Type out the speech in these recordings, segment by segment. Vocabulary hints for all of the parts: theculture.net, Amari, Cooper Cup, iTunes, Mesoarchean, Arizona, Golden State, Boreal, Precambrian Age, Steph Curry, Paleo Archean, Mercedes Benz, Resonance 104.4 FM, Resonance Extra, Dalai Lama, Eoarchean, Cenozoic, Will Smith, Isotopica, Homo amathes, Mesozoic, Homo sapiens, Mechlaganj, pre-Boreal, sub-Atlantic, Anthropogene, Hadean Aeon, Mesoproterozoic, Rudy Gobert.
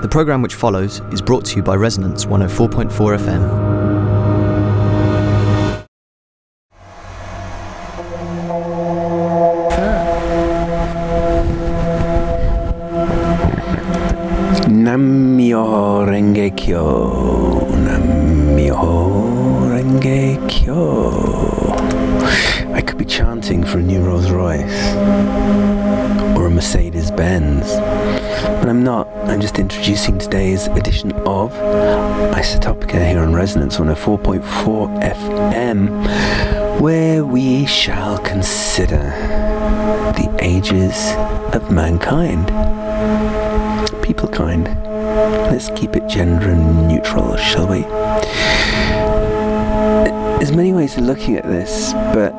The programme which follows is brought to you by Resonance 104.4 FM. I could be chanting for a new Rolls Royce or a Mercedes Benz, but I'm not. I'm just introducing today's edition of Isotopica here on Resonance 104.4 FM, where we shall consider the ages of mankind, people kind. Let's keep it gender neutral, shall we? There's many ways of looking at this, but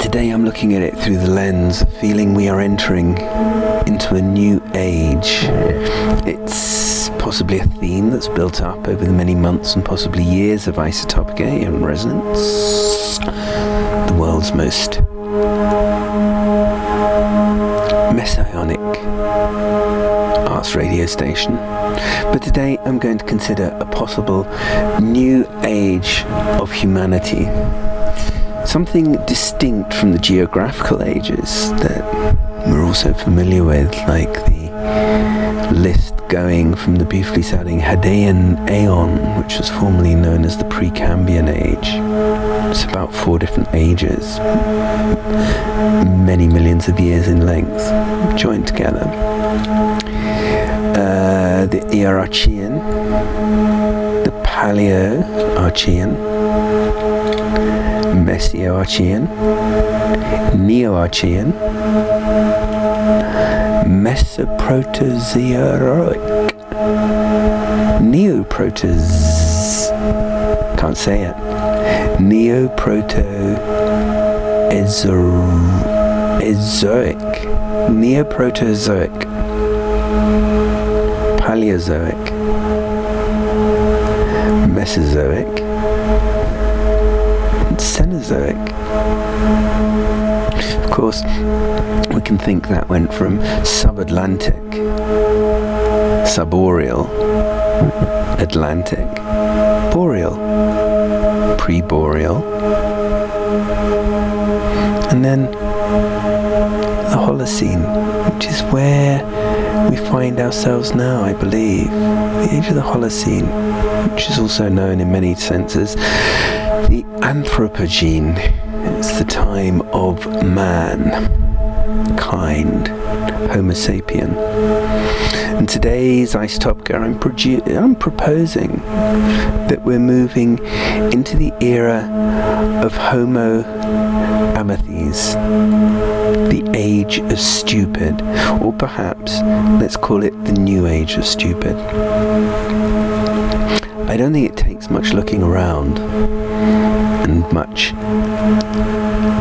today I'm looking at it through the lens of feeling we are entering into a new age. It's possibly a theme that's built up over the many months and possibly years of Isotopica and Resonance, the world's most messianic arts radio station. But today I'm going to consider a possible new age of humanity, something distinct from the geographical ages that we're also familiar with, like the list going from the beautifully sounding Hadean Aeon, which was formerly known as the Precambrian Age. It's about 4 different ages, many millions of years in length, joined together. The Eoarchean, the Paleo Archean, Mesoarchean, Neoarchean, Mesoproterozoic, Neoproterozoic, Paleozoic, Mesozoic, and Cenozoic. Of course, we can think that went from sub-Atlantic, sub-Boreal, Atlantic, Boreal, pre-Boreal, and then the Holocene, which is where we find ourselves now, I believe. The age of the Holocene, which is also known in many senses, the Anthropogene. It's the time of man, kind, Homo sapien. And today's Isotopica, I'm proposing that we're moving into the era of Homo amathes, the age of stupid, or perhaps let's call it the new age of stupid. I don't think it takes much looking around and much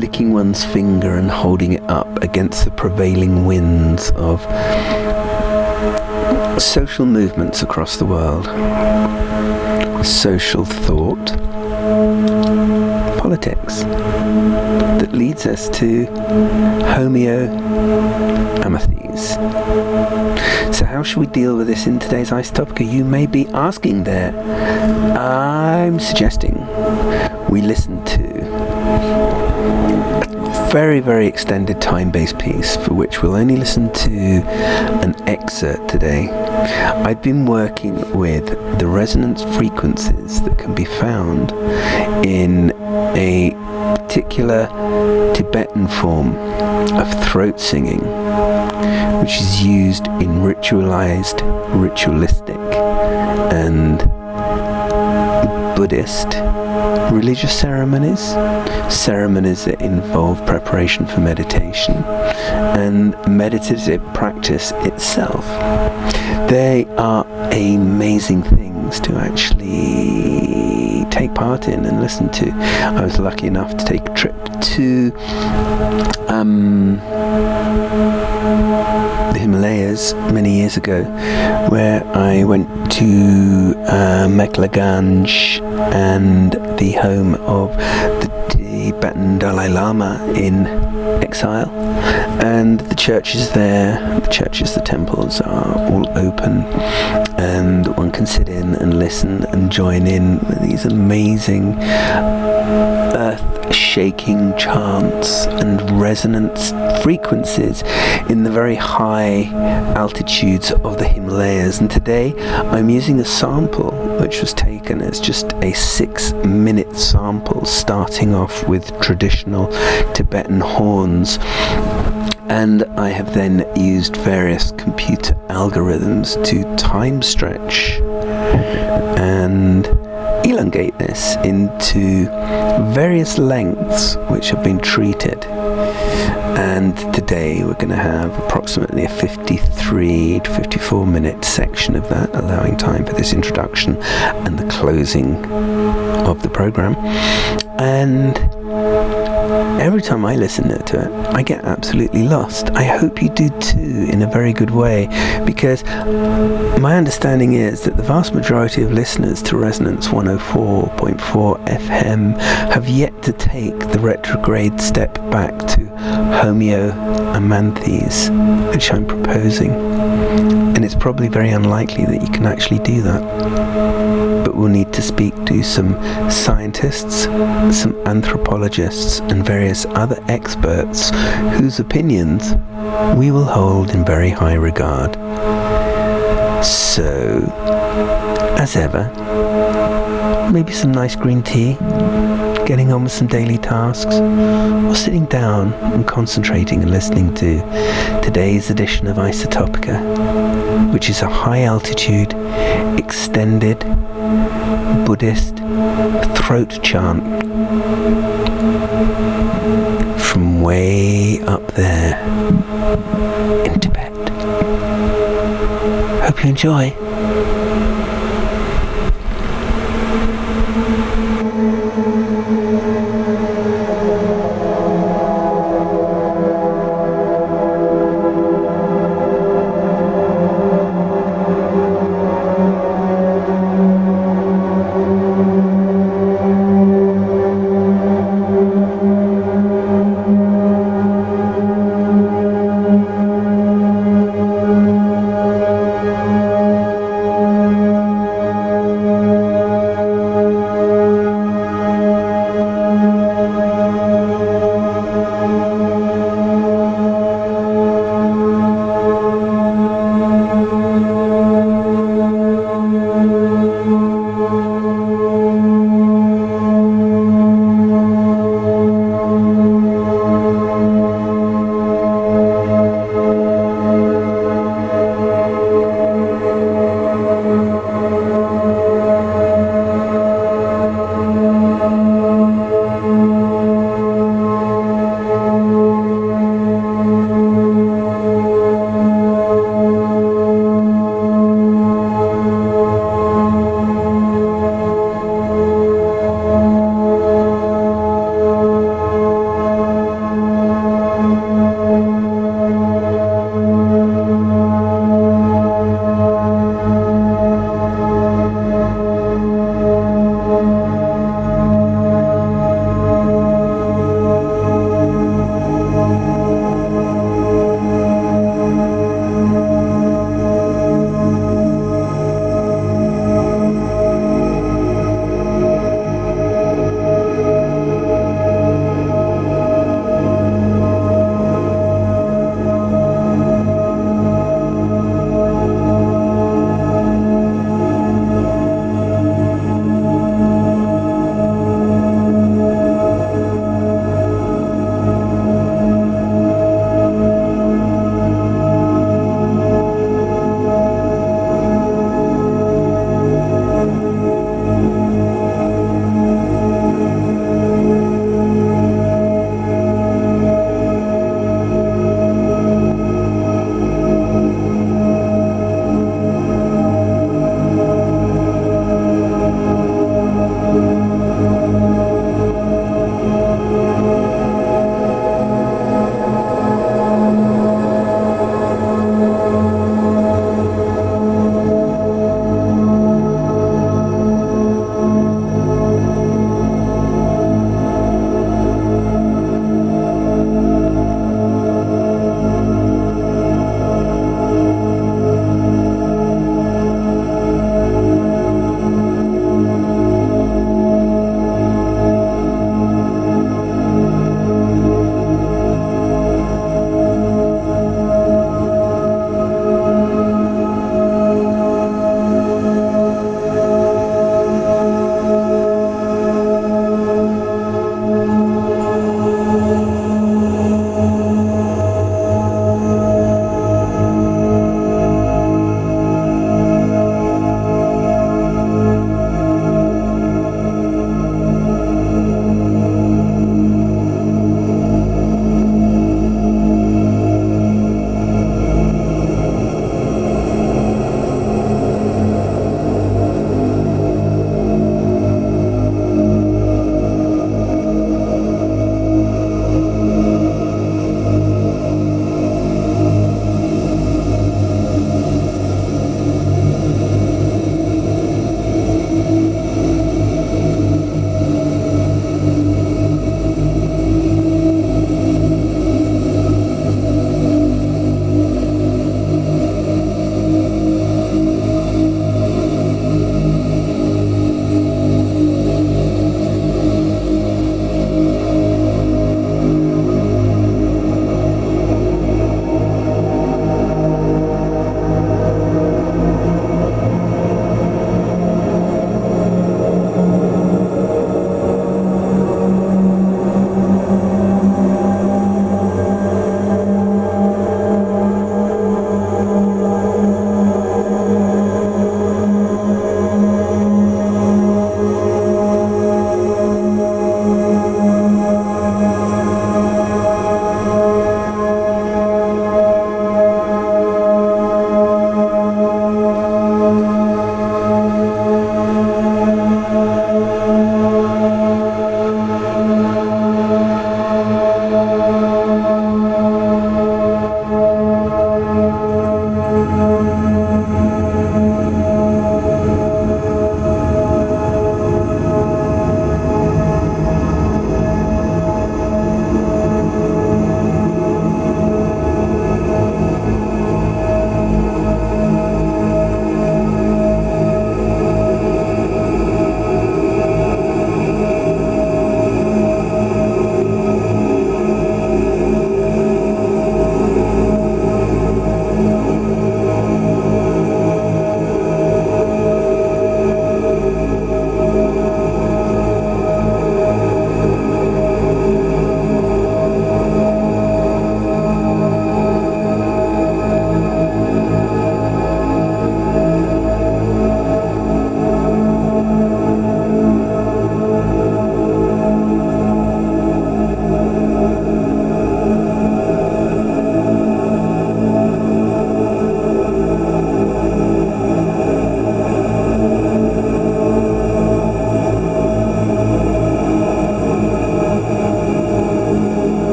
licking one's finger and holding it up against the prevailing winds of social movements across the world, social thought, politics, that leads us to Homo amathes. So how should we deal with this in today's Isotopica? You may be asking there. I'm suggesting we listen to a very, very extended time-based piece, for which we'll only listen to an excerpt today. I've been working with the resonance frequencies that can be found in a particular Tibetan form of throat singing, which is used in ritualistic and Buddhist religious ceremonies that involve preparation for meditation and meditative practice itself. They are amazing things to actually take part in and listen to. I was lucky enough to take a trip to the Himalayas many years ago, where I went to Mechlaganj and the home of the Tibetan Dalai Lama in exile, and the church is there, the churches, the temples are all open, and one can sit in and listen and join in with these amazing earth-shaking chants and resonance frequencies in the very high altitudes of the Himalayas. And today I'm using a sample which was taken as just a 6-minute sample, starting off with traditional Tibetan horns. And I have then used various computer algorithms to time stretch and elongate this into various lengths which have been treated. And today we're going to have approximately a 53 to 54 minute section of that, allowing time for this introduction and the closing of the program. And every time I listen to it, I get absolutely lost. I hope you do too, in a very good way, because my understanding is that the vast majority of listeners to Resonance 104.4 FM have yet to take the retrograde step back to Homo amathes, which I'm proposing. And it's probably very unlikely that you can actually do that. But we'll need to speak to some scientists, some anthropologists, and various other experts whose opinions we will hold in very high regard. So, as ever, maybe some nice green tea, getting on with some daily tasks, or sitting down and concentrating and listening to today's edition of Isotopica, which is a high altitude, extended Buddhist throat chant from way up there in Tibet. Hope you enjoy.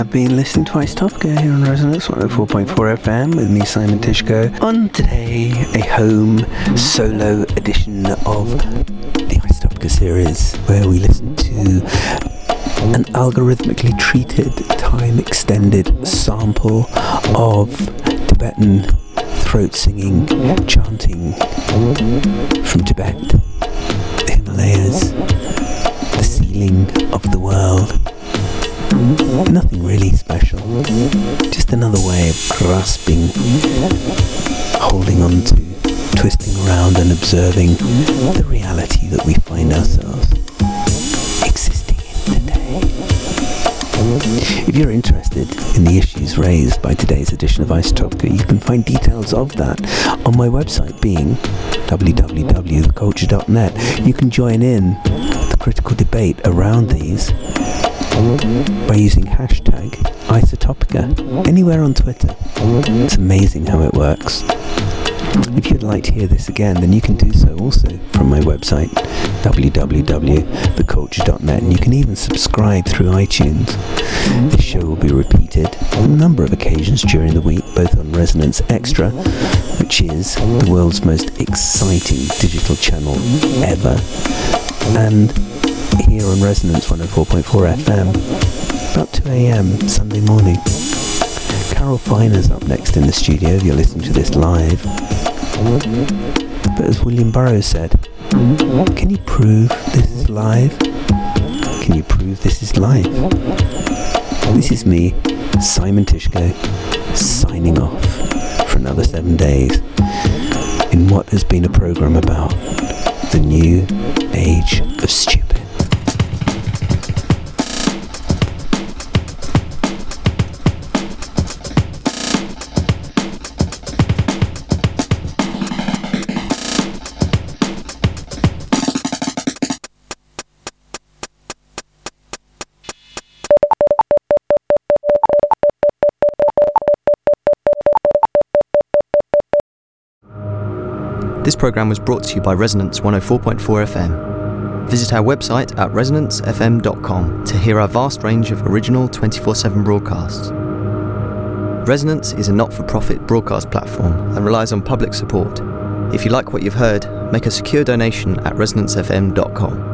have been listening to Isotopica here on Resonance 104.4 FM with me, Simon Tishko. On today, a home solo edition of the Isotopica series, where we listen to an algorithmically treated, time-extended sample of Tibetan throat singing, chanting from Tibet, the Himalayas, the ceiling of the world. Nothing really special, just another way of grasping, holding on to, twisting around and observing the reality that we find ourselves existing in today. If you're interested in the issues raised by today's edition of Isotopica, you can find details of that on my website being www.theculture.net. You can join in the critical debate around these by using hashtag Isotopica anywhere on Twitter. It's amazing how it works. If you'd like to hear this again, then you can do so also from my website, www.theculture.net, and you can even subscribe through iTunes. This show will be repeated on a number of occasions during the week, both on Resonance Extra, which is the world's most exciting digital channel ever, and here on Resonance 104.4 FM, about 2 a.m. Sunday morning. Carol Finer's up next in the studio if you're listening to this live. But as William Burroughs said, can you prove this is live? Can you prove this is live? This is me, Simon Tishko, signing off for another 7 days in what has been a program about the new age of stupid. This programme was brought to you by Resonance 104.4 FM. Visit our website at resonancefm.com to hear our vast range of original 24/7 broadcasts. Resonance is a not-for-profit broadcast platform and relies on public support. If you like what you've heard, make a secure donation at resonancefm.com.